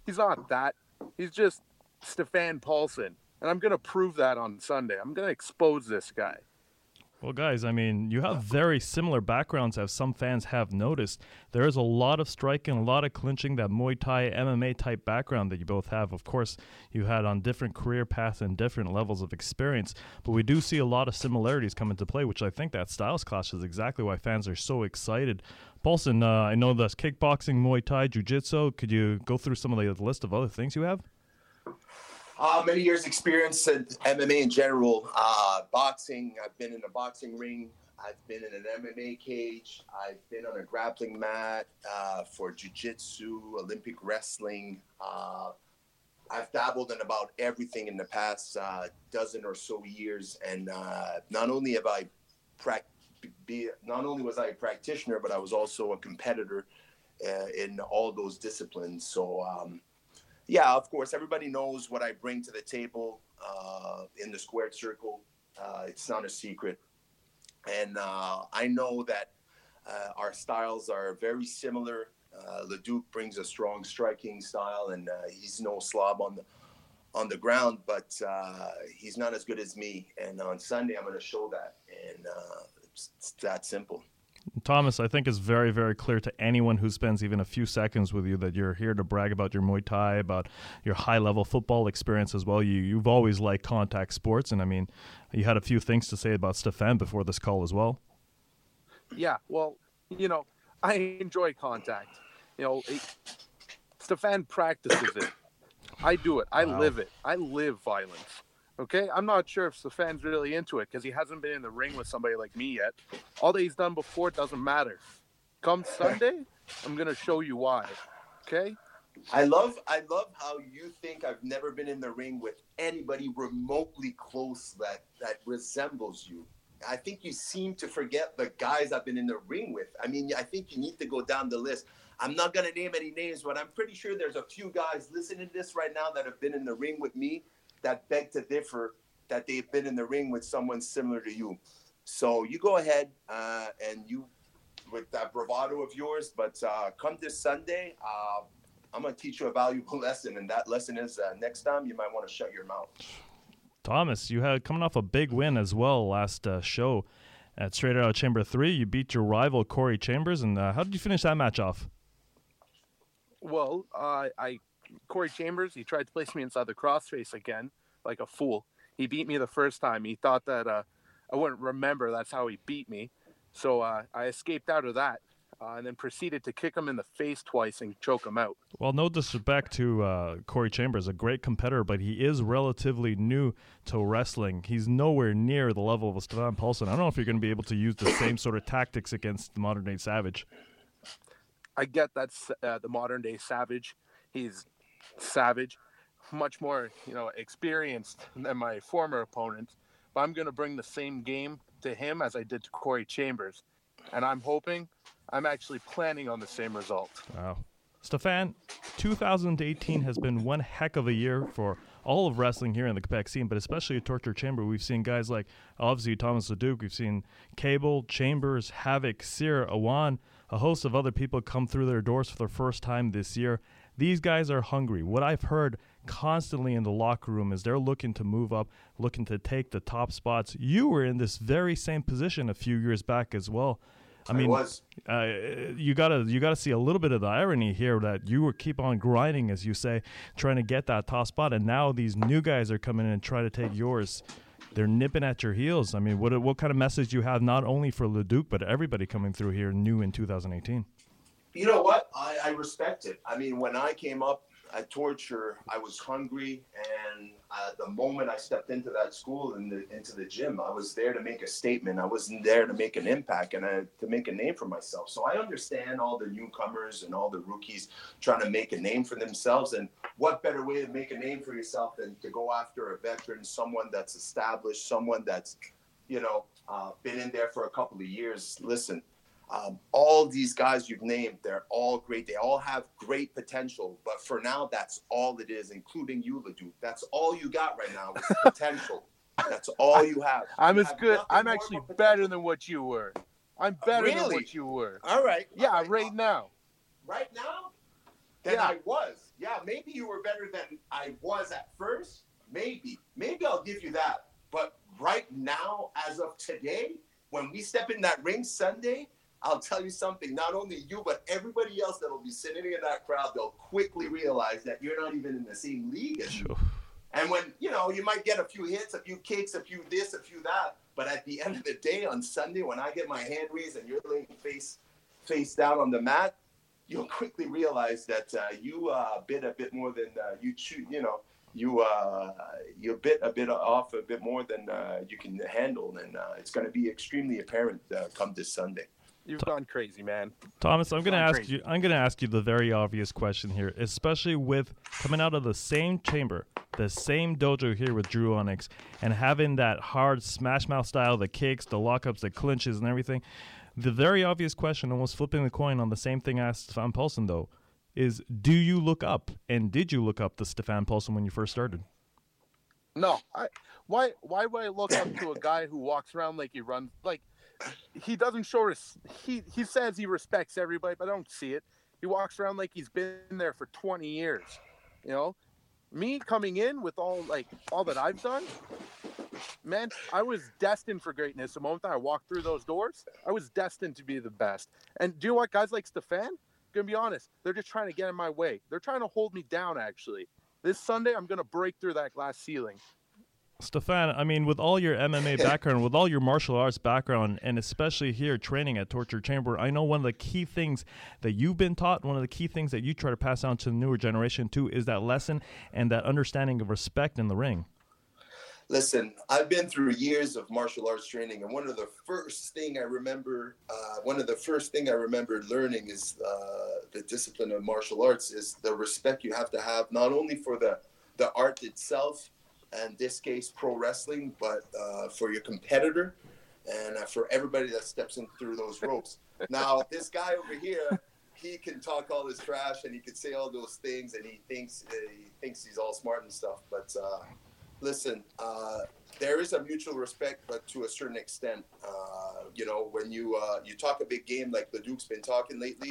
He's not that. He's just Stefan Poulsen. And I'm going to prove that on Sunday. I'm going to expose this guy. Well, guys, I mean, you have very similar backgrounds, as some fans have noticed. There is a lot of striking, a lot of clinching, that Muay Thai, M M A-type background that you both have. Of course, you had on different career paths and different levels of experience, but we do see a lot of similarities come into play, which I think that Styles Clash is exactly why fans are so excited. Poulsen, uh, I know that's kickboxing, Muay Thai, Jiu-Jitsu. Could you go through some of the list of other things you have? Uh, many years experience in M M A in general, uh, boxing. I've been in a boxing ring. I've been in an M M A cage. I've been on a grappling mat uh, for jiu-jitsu, Olympic wrestling. Uh, I've dabbled in about everything in the past uh, dozen or so years. And uh, not only have I pract- be, not only was I a practitioner, but I was also a competitor uh, in all those disciplines. So, um, yeah, of course, everybody knows what I bring to the table uh, in the squared circle. Uh, it's not a secret. And uh, I know that uh, our styles are very similar. Uh, LeDuc brings a strong striking style, and uh, he's no slob on the on the ground, but uh, he's not as good as me. And on Sunday, I'm going to show that. And uh, it's, it's that simple. Thomas, I think it's very, very clear to anyone who spends even a few seconds with you that you're here to brag about your Muay Thai, about your high-level football experience as well. You, you've always liked contact sports, and, I mean, you had a few things to say about Stefan before this call as well. Yeah, well, you know, I enjoy contact. You know, it, Stefan practices it. I do it. I wow. live it. I live violence. Okay, I'm not sure if Stefan's really into it because he hasn't been in the ring with somebody like me yet. All that he's done before doesn't matter. Come Sunday, I'm gonna show you why. Okay. I love, I love how you think I've never been in the ring with anybody remotely close that that resembles you. I think you seem to forget the guys I've been in the ring with. I mean, I think you need to go down the list. I'm not gonna name any names, but I'm pretty sure there's a few guys listening to this right now that have been in the ring with me that beg to differ, that they've been in the ring with someone similar to you. So you go ahead uh, and you, with that bravado of yours, but uh, come this Sunday, uh, I'm going to teach you a valuable lesson, and that lesson is uh, next time you might want to shut your mouth. Thomas, you had coming off a big win as well last uh, show at Straight Outta Chamber three. You beat your rival Corey Chambers, and uh, how did you finish that match off? Well, uh, I... Corey Chambers, he tried to place me inside the crossface again, like a fool. He beat me the first time. He thought that uh, I wouldn't remember. That's how he beat me. So uh, I escaped out of that. uh, and then proceeded to kick him in the face twice and choke him out. Well, no disrespect to uh, Corey Chambers, a great competitor, but he is relatively new to wrestling. He's nowhere near the level of Steven Paulson. I don't know if you're going to be able to use the same sort of tactics against the modern-day Savage. I get that's uh, the modern-day Savage. He's savage, much more, you know, experienced than my former opponent. But I'm going to bring the same game to him as I did to Corey Chambers. And I'm hoping, I'm actually planning on the same result. Wow. Stefan, two thousand eighteen has been one heck of a year for all of wrestling here in the Quebec scene, but especially at Torture Chamber. We've seen guys like, obviously, Thomas LeDuc. We've seen Cable, Chambers, Havoc, Sear, Awan, a host of other people come through their doors for the first time this year. These guys are hungry. What I've heard constantly in the locker room is they're looking to move up, looking to take the top spots. You were in this very same position a few years back as well. I mean, I was. Uh, you gotta you gotta see a little bit of the irony here that you were keep on grinding, as you say, trying to get that top spot, and now these new guys are coming in and trying to take yours. They're nipping at your heels. I mean, what what kind of message you have not only for LeDuc but everybody coming through here new in two thousand eighteen? You know what? I, I respect it. I mean, when I came up at Torture, I was hungry, and uh, the moment I stepped into that school and the, into the gym, I was there to make a statement. I wasn't there to make an impact and I, to make a name for myself. So I understand all the newcomers and all the rookies trying to make a name for themselves. And what better way to make a name for yourself than to go after a veteran, someone that's established, someone that's, you know, uh, been in there for a couple of years. Listen. Um, all these guys you've named, they're all great. They all have great potential. But for now, that's all it is, including you, LeDuc. That's all you got right now is potential. That's all you have. I'm you as have good. I'm actually better than what you were. I'm better uh, really? than what you were. All right. Yeah, all right. right now. Right now? Than yeah. I was. Yeah, maybe you were better than I was at first. Maybe. Maybe I'll give you that. But right now, as of today, when we step in that ring Sunday, I'll tell you something, not only you, but everybody else that'll be sitting in that crowd, they'll quickly realize that you're not even in the same league as you. And when, you know, you might get a few hits, a few kicks, a few this, a few that, but at the end of the day on Sunday, when I get my hand raised and you're laying face face down on the mat, you'll quickly realize that uh, you uh, bit a bit more than uh, you chew, you know, you uh, you bit a bit off a bit more than uh, you can handle. And uh, it's going to be extremely apparent uh, come this Sunday. You've gone crazy, man. Thomas, I'm going to ask crazy. you I'm going to ask you the very obvious question here, especially with coming out of the same chamber, the same dojo here with Drew Onyx, and having that hard smash mouth style, the kicks, the lockups, the clinches and everything. The very obvious question, almost flipping the coin on the same thing I asked Stefan Paulson, though, is do you look up, and did you look up to Stefan Paulson when you first started? No. I, why why would I look up to a guy who walks around like he runs like He doesn't show res- he he says he respects everybody, but I don't see it. He walks around like he's been there for twenty years. You know, me coming in with all like all that I've done, man, I was destined for greatness. The moment I walked through those doors, I was destined to be the best. And do you know what? Guys like Stefan, I'm gonna be honest, they're just trying to get in my way. They're trying to hold me down. Actually, this Sunday, I'm gonna break through that glass ceiling. Stefan, I mean, with all your M M A background, with all your martial arts background, and especially here training at Torture Chamber, I know one of the key things that you've been taught, one of the key things that you try to pass on to the newer generation, too, is that lesson and that understanding of respect in the ring. Listen, I've been through years of martial arts training, and one of the first thing I remember, uh, one of the first thing I remember learning is uh, the discipline of martial arts is the respect you have to have, not only for the, the art itself, in this case, pro wrestling, but uh, for your competitor and uh, for everybody that steps in through those ropes. Now, this guy over here, he can talk all this trash and he can say all those things, and he thinks uh, he thinks he's all smart and stuff. But uh, listen, uh, there is a mutual respect, but to a certain extent, uh, you know, when you uh, you talk a big game like LeDuc's been talking lately.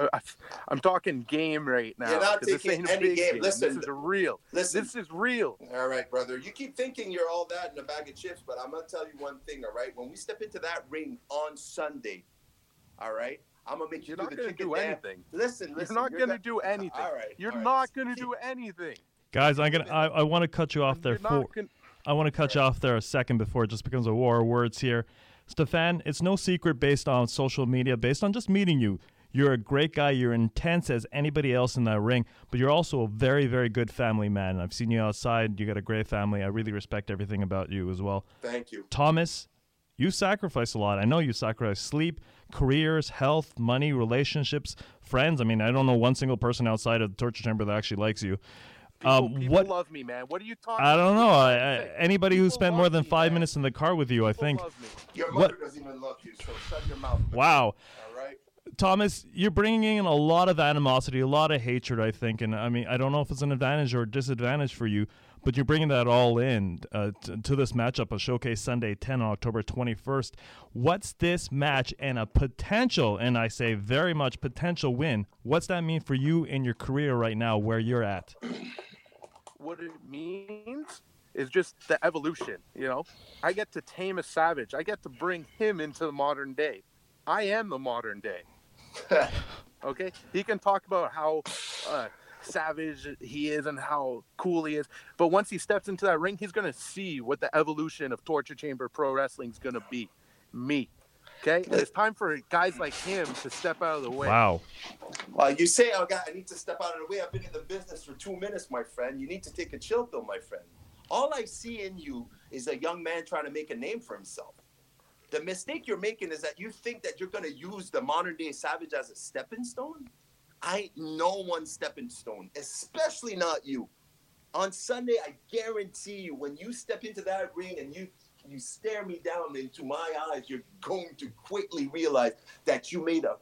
I'm talking game right now. You're not taking any game. game. Listen, this is real. Listen, this is real. All right, brother. You keep thinking you're all that in a bag of chips, but I'm gonna tell you one thing. All right, when we step into that ring on Sunday, all right, I'm gonna make you do the chicken dance. You're not gonna do anything. Listen, listen. You're not gonna do anything. All right. You're not gonna do anything. Guys, I'm gonna. I, I want to cut you off there for. I want to cut you off there a second before it just becomes a war of words here. Stefan, it's no secret based on social media, based on just meeting you, You're a great guy. You're intense as anybody else in that ring, but you're also a very, very good family man. I've seen you outside. You got a great family. I really respect everything about you as well. Thank you. Thomas, you sacrifice a lot. I know you sacrifice sleep, careers, health, money, relationships, friends. I mean, I don't know one single person outside of the torture chamber that actually likes you. People, um, people what, love me, man. What are you talking about? I don't know. I, I, anybody people who spent more than five me, minutes in the car with you, people I think. Love me. Your mother what? doesn't even love you, so shut your mouth. Wow. All right. Thomas, you're bringing in a lot of animosity, a lot of hatred, I think. And, I mean, I don't know if it's an advantage or a disadvantage for you, but you're bringing that all in uh, t- to this matchup of Showcase Sunday ten on October twenty-first. What's this match and a potential, and I say very much potential win, what's that mean for you in your career right now where you're at? What it means is just the evolution, you know? I get to tame a savage. I get to bring him into the modern day. I am the modern day. Okay? He can talk about how uh, savage he is and how cool he is, but once he steps into that ring, he's going to see what the evolution of Torture Chamber Pro Wrestling is going to be. Me. Okay? And it's time for guys like him to step out of the way. Wow. Well, you say, oh, God, I need to step out of the way. I've been in the business for two minutes, my friend. You need to take a chill pill, my friend. All I see in you is a young man trying to make a name for himself. The mistake you're making is that you think that you're going to use the modern-day savage as a stepping stone. I ain't no one stepping stone, especially not you. On Sunday, I guarantee you, when you step into that ring and you you stare me down into my eyes, you're going to quickly realize that you made a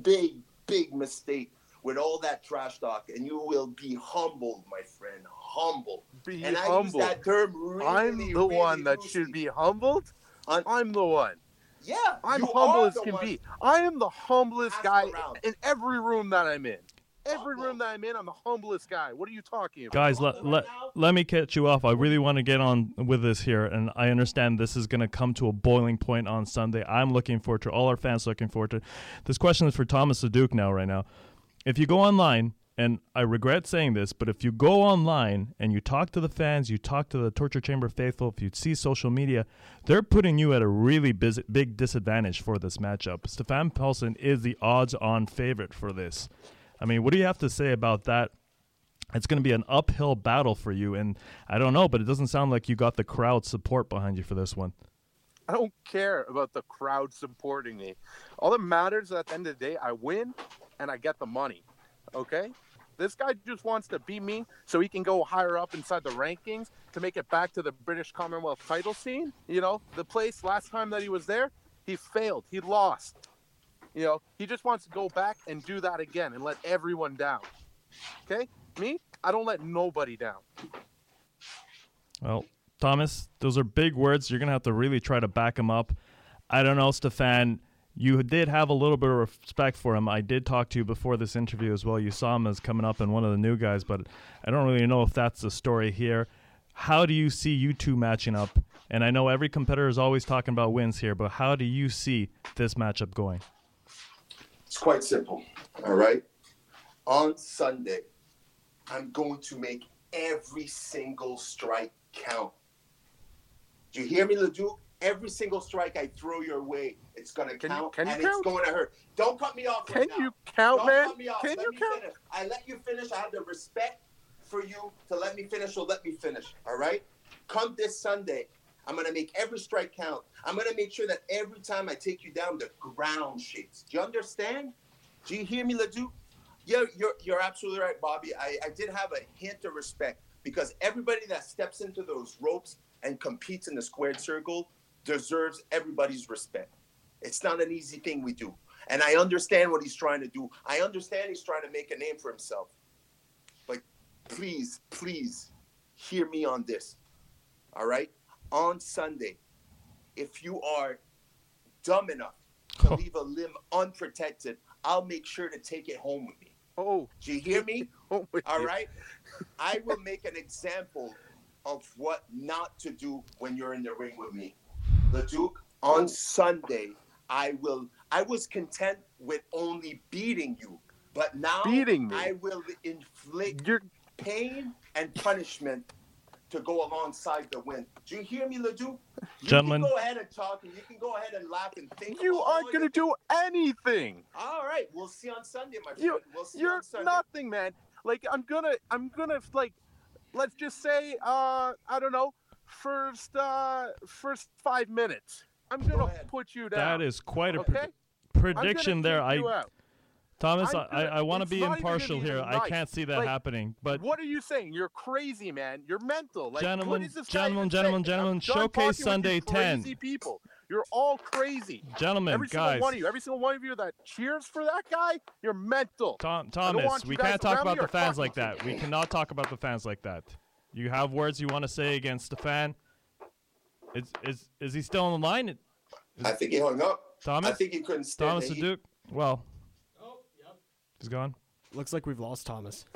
big, big mistake with all that trash talk, and you will be humbled, my friend, humbled. Be and humbled. I use that term really, I'm the really one loosely. That should be humbled? I'm the one. Yeah. I'm humble as can be. I am the humblest guy in every room that I'm in. Every room that I'm in, I'm the humblest guy. What are you talking about? Guys, let, let, let me catch you off. I really want to get on with this here, and I understand this is going to come to a boiling point on Sunday. I'm looking forward to it. All our fans are looking forward to it. This question is for Thomas the Duke now, right now. If you go online, and I regret saying this, but if you go online and you talk to the fans, you talk to the Torture Chamber faithful, if you see social media, they're putting you at a really busy, big disadvantage for this matchup. Stefan Pelsson is the odds-on favorite for this. I mean, what do you have to say about that? It's going to be an uphill battle for you, and I don't know, but it doesn't sound like you got the crowd support behind you for this one. I don't care about the crowd supporting me. All that matters at the end of the day, I win and I get the money, okay? This guy just wants to beat me so he can go higher up inside the rankings to make it back to the British Commonwealth title scene. You know, the place last time that he was there, he failed. He lost. You know, he just wants to go back and do that again and let everyone down. Okay? Me, I don't let nobody down. Well, Thomas, those are big words. You're going to have to really try to back him up. I don't know, Stefan. You did have a little bit of respect for him. I did talk to you before this interview as well. You saw him as coming up and one of the new guys, but I don't really know if that's the story here. How do you see you two matching up? And I know every competitor is always talking about wins here, but how do you see this matchup going? It's quite simple, all right? On Sunday, I'm going to make every single strike count. Do you hear me, LeDuc? Every single strike I throw your way, it's going to count, can you, can you and count? It's going to hurt. Don't cut me off right now. Can you count, Don't man? Cut me off. Can let you me count? Finish. I let you finish. I have the respect for you to let me finish, so let me finish, all right? Come this Sunday, I'm going to make every strike count. I'm going to make sure that every time I take you down, the ground shakes. Do you understand? Do you hear me, LeDuc? Yeah, you're, you're absolutely right, Bobby. I, I did have a hint of respect because everybody that steps into those ropes and competes in the squared circle deserves everybody's respect. It's not an easy thing we do. And I understand what he's trying to do. I understand he's trying to make a name for himself. But please, please hear me on this. All right? On Sunday, if you are dumb enough to oh. leave a limb unprotected, I'll make sure to take it home with me. Oh. Do you hear me? Oh, all you. Right? I will make an example of what not to do when you're in the ring with me. LeDuc, on Sunday, I will. I was content with only beating you, but now beating me. I will inflict You're... pain and punishment to go alongside the win. Do you hear me, Ledoux? You Gentlemen. can go ahead and talk, and you can go ahead and laugh and think. You aren't going to do anything. All right, we'll see on Sunday, my friend. You, we'll see you're on Sunday. Nothing, man. Like I'm gonna, I'm gonna like, let's just say, uh, I don't know, first, uh, first five minutes. I'm gonna go put you down. That is quite a okay? pr- prediction there. I. Out. Thomas, gonna, I, I want to be impartial here. Nice. I can't see that like, happening. But what are you saying? You're crazy, man. You're mental. Like, gentlemen, gentlemen, gentlemen, gentlemen. Showcase Sunday ten. Crazy people. You're all crazy. Gentlemen, every guys. Every single one of you. Every single one of you that cheers for that guy, you're mental. Tom, Thomas, we can't talk about the fans like that. We cannot talk about the fans like that. You have words you want to say against the fan. Is is is he still on the line? Is, I think he hung up. Thomas? I think he couldn't stand Thomas the Duke? Well... He's gone. Looks like we've lost Thomas.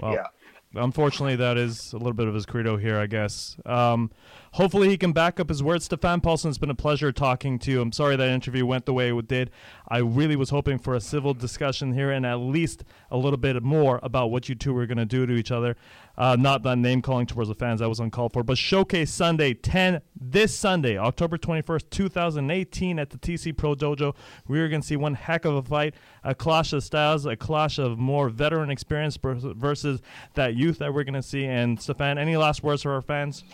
Well, yeah. Unfortunately, that is a little bit of his credo here, I guess. Um, hopefully, he can back up his words. Stefan Paulson, it's been a pleasure talking to you. I'm sorry that interview went the way it did. I really was hoping for a civil discussion here and at least a little bit more about what you two were going to do to each other. Uh, not that name-calling towards the fans. That was uncalled for. But Showcase Sunday ten, this Sunday, October twenty-first, twenty eighteen, at the T C Pro Dojo. We are going to see one heck of a fight, a clash of styles, a clash of more veteran experience versus that youth that we're going to see. And Stefan, any last words for our fans?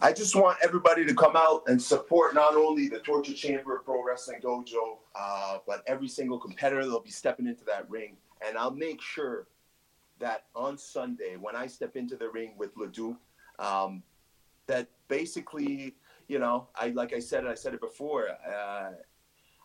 I just want everybody to come out and support not only the Torture Chamber Pro Wrestling Dojo, uh, but every single competitor that will be stepping into that ring. And I'll make sure that on Sunday, when I step into the ring with Ledoux, um, that basically, you know, I like I said, I said it before, uh,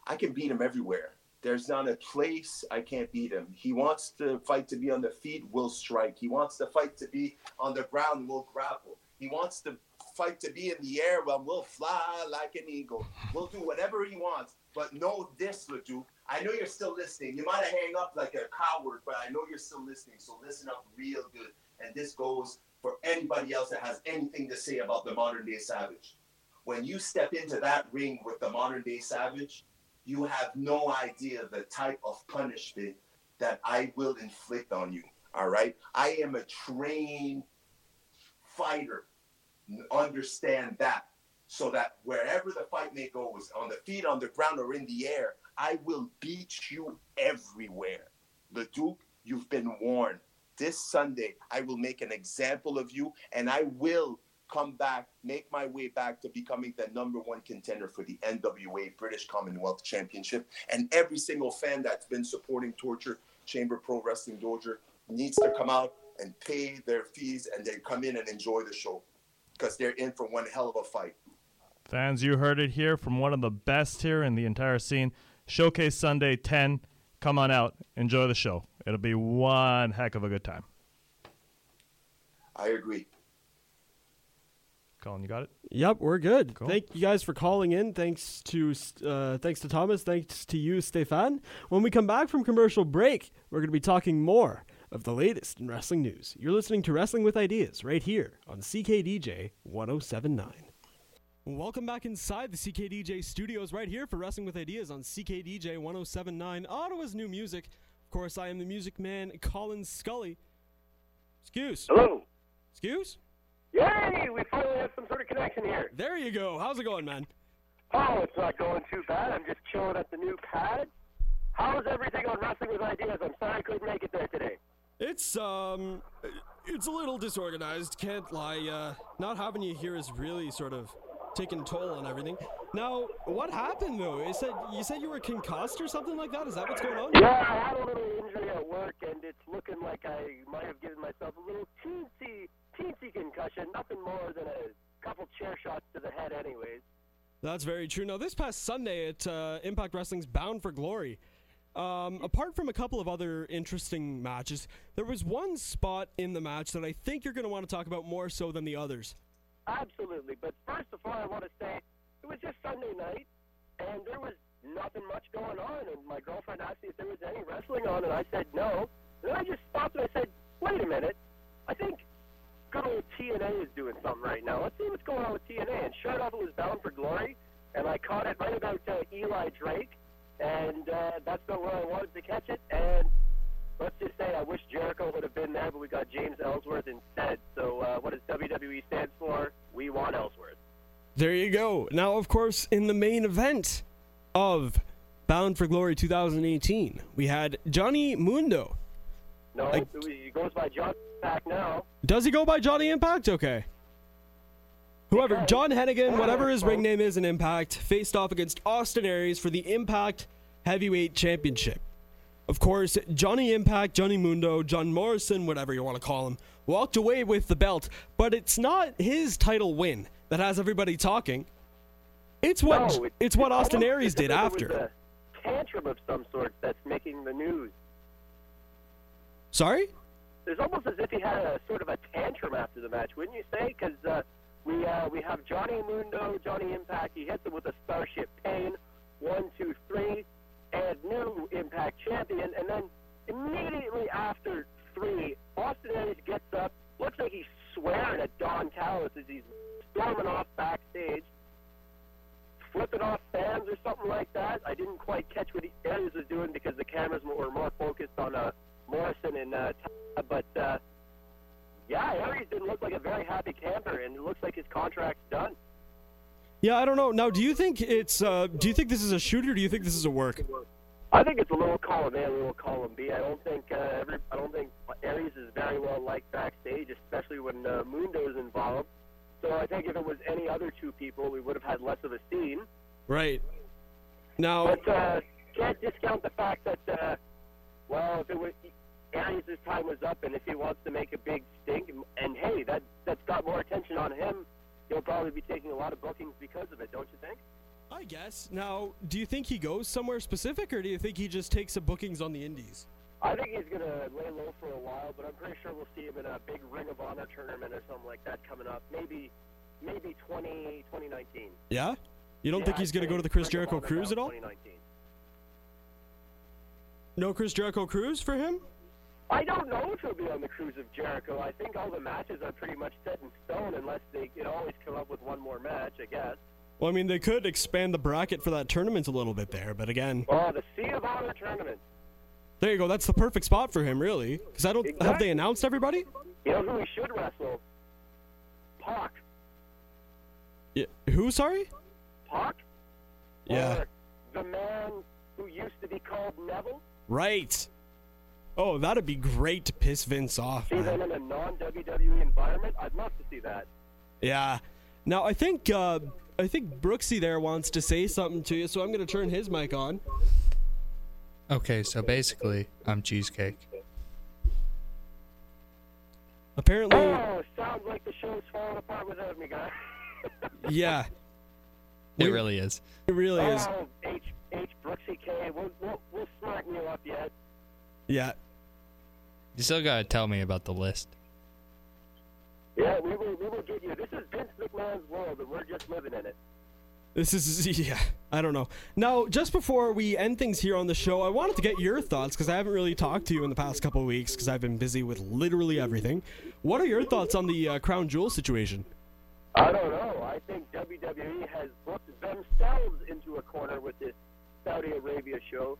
I can beat him everywhere. There's not a place I can't beat him. He wants to fight to be on the feet, we'll strike. He wants to fight to be on the ground, we'll grapple. He wants to fight to be in the air, well, we'll fly like an eagle. We'll do whatever he wants. But know this, Ledoux. I know you're still listening. You might have hang up like a coward, but I know you're still listening. So listen up real good. And this goes for anybody else that has anything to say about the modern-day savage. When you step into that ring with the modern-day savage, you have no idea the type of punishment that I will inflict on you, all right? I am a trained fighter. Understand that. So that wherever the fight may go, is on the feet, on the ground, or in the air, I will beat you everywhere. Ledoux, you've been warned. This Sunday, I will make an example of you, and I will come back, make my way back to becoming the number one contender for the N W A British Commonwealth Championship. And every single fan that's been supporting Torture Chamber Pro Wrestling Dojo needs to come out and pay their fees and then come in and enjoy the show because they're in for one hell of a fight. Fans, you heard it here from one of the best here in the entire scene. Showcase Sunday, ten. Come on out. Enjoy the show. It'll be one heck of a good time. I agree. Colin, you got it? Yep, we're good. Cool. Thank you guys for calling in. Thanks to uh, thanks to Thomas. Thanks to you, Stefan. When we come back from commercial break, we're going to be talking more of the latest in wrestling news. You're listening to Wrestling with Ideas right here on C K D J one oh seven nine. Welcome back inside the C K D J studios right here for Wrestling with Ideas on C K D J one oh seven nine, Ottawa's new music. Of course, I am the music man, Colin Scully. Excuse. Hello. Excuse? Yay! We finally have some sort of connection here. There you go. How's it going, man? Oh, it's not going too bad. I'm just chilling at the new pad. How's everything on Wrestling with Ideas? I'm sorry I couldn't make it there today. It's, um, it's a little disorganized, can't lie. Uh, not having you here is really sort of taking toll on everything. Now, what happened though? You said you said you were concussed or something like that? Is that what's going on? Yeah, I had a little injury at work, and it's looking like I might have given myself a little teensy, teensy concussion. Nothing more than a couple chair shots to the head, anyways. That's very true. Now, this past Sunday at uh, Impact Wrestling's Bound for Glory, um, apart from a couple of other interesting matches, there was one spot in the match that I think you're going to want to talk about more so than the others. Absolutely, but first of all, I want to say it was just Sunday night, and there was nothing much going on, and my girlfriend asked me if there was any wrestling on, and I said no, and I just stopped and I said, wait a minute, I think good old T N A is doing something right now, let's see what's going on with T N A, and sure enough, it was Bound for Glory, and I caught it right about uh, Eli Drake, and uh, that's about where I wanted to catch it, and let's just say I wish Jericho would have been there, but we got James Ellsworth instead. So uh, what does W W E stand for? We want Ellsworth. There you go. Now, of course, in the main event of Bound for Glory twenty eighteen, we had Johnny Mundo. No, I... he goes by Johnny Impact now. Does he go by Johnny Impact? Okay. Whoever, because... John Hennigan, whatever his ring name is in Impact, faced off against Austin Aries for the Impact Heavyweight Championship. Of course, Johnny Impact, Johnny Mundo, John Morrison, whatever you want to call him, walked away with the belt, but it's not his title win that has everybody talking. It's what no, it, it's what Austin Aries did after. There was a tantrum of some sort that's making the news. Sorry? There's almost as if he had a sort of a tantrum after the match, wouldn't you say? Because uh, we uh, we have Johnny Mundo, Johnny Impact. He hits him with a Starship Pain, one, two, three. And new Impact champion, and then immediately after three, Austin Aries gets up, looks like he's swearing at Don Callis as he's storming off backstage, flipping off fans or something like that. I didn't quite catch what Aries was doing because the cameras were more focused on uh, Morrison and uh, Tana, but uh, yeah, Aries didn't look like a very happy camper, and it looks like his contract's done. Yeah, I don't know. Now, do you think it's uh, do you think this is a shoot or do you think this is a work? I think it's a little column A, a little column B. I don't think uh, every I don't think Aries is very well liked backstage, especially when uh, Mundo is involved. So I think if it was any other two people, we would have had less of a scene. Right. Now, but uh, can't discount the fact that uh, well, if it was Aries' time was up, and if he wants to make a big stink, and, and hey, that that's got more attention on him. He'll probably be taking a lot of bookings because of it, don't you think? I guess. Now, do you think he goes somewhere specific, or do you think he just takes some bookings on the indies? I think he's going to lay low for a while, but I'm pretty sure we'll see him in a big Ring of Honor tournament or something like that coming up. Maybe maybe twenty nineteen. Yeah? You don't yeah, think he's going to go to the Chris Jericho Cruise at all? No Chris Jericho Cruise for him? I don't know if he'll be on the Cruise of Jericho. I think all the matches are pretty much set in stone unless they can always come up with one more match, I guess. Well, I mean, they could expand the bracket for that tournament a little bit there, but again... Oh, the Sea of Honor tournament. There you go. That's the perfect spot for him, really. Because I don't... Exactly. Have they announced everybody? You know who he should wrestle? Pac. Yeah, who, sorry? Pac? Yeah. Or the man who used to be called Neville? Right. Oh, that'd be great to piss Vince off. See that in a non-W W E environment? I'd love to see that. Yeah. Now, I think uh, I think Brooksy there wants to say something to you, so I'm going to turn his mic on. Okay, so basically, I'm Cheesecake. Apparently... Oh, sounds like the show's falling apart without me, guys. Yeah. It we, really is. It really oh, is. Oh, H, H Brooksy K, we'll, we'll, we'll smack you up yet. Yeah. You still gotta tell me about the list. Yeah, we will, we will get you. This is Vince McMahon's world, and we're just living in it. This is, yeah, I don't know. Now, just before we end things here on the show, I wanted to get your thoughts, because I haven't really talked to you in the past couple of weeks, because I've been busy with literally everything. What are your thoughts on the uh, Crown Jewel situation? I don't know. I think W W E has booked themselves into a corner with this Saudi Arabia show.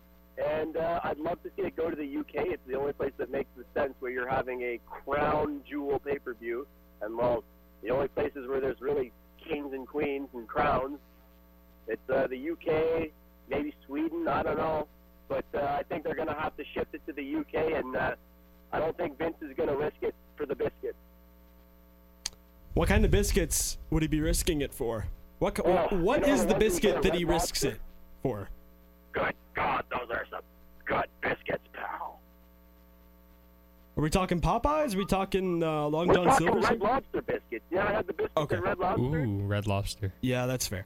And uh, I'd love to see it go to the U K. It's the only place that makes the sense where you're having a crown jewel pay-per-view. And, well, the only places where there's really kings and queens and crowns, it's uh, the U K, maybe Sweden, I don't know. But uh, I think they're going to have to shift it to the U K, and uh, I don't think Vince is going to risk it for the biscuits. What kind of biscuits would he be risking it for? What co- oh, What is the biscuit that he risks it for? Good God, those are some good biscuits, pal. Are we talking Popeyes? Are we talking uh, Long We're John talking Silver's? Red Lobster biscuits. Yeah, I had the biscuits okay. at Red Lobster. Ooh, Red Lobster. Yeah, that's fair.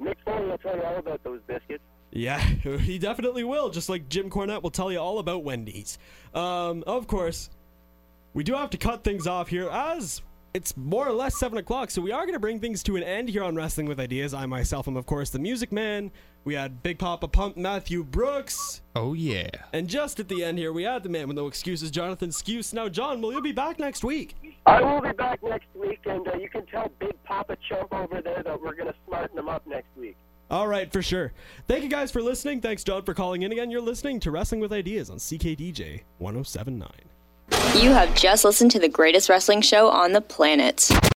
Nick Foley will tell you all about those biscuits. Yeah, he definitely will, just like Jim Cornette will tell you all about Wendy's. Um, of course, we do have to cut things off here as... It's more or less seven o'clock, so we are going to bring things to an end here on Wrestling with Ideas. I myself am, of course, the Music Man. We had Big Papa Pump, Matthew Brooks. Oh, yeah. And just at the end here, we had the man with no excuses, Jonathan Skuse. Now, John, will you be back next week? I will be back next week, and uh, you can tell Big Papa Chump over there that we're going to smarten him up next week. All right, for sure. Thank you guys for listening. Thanks, John, for calling in again. You're listening to Wrestling with Ideas on C K D J one oh seven point nine. You have just listened to the greatest wrestling show on the planet.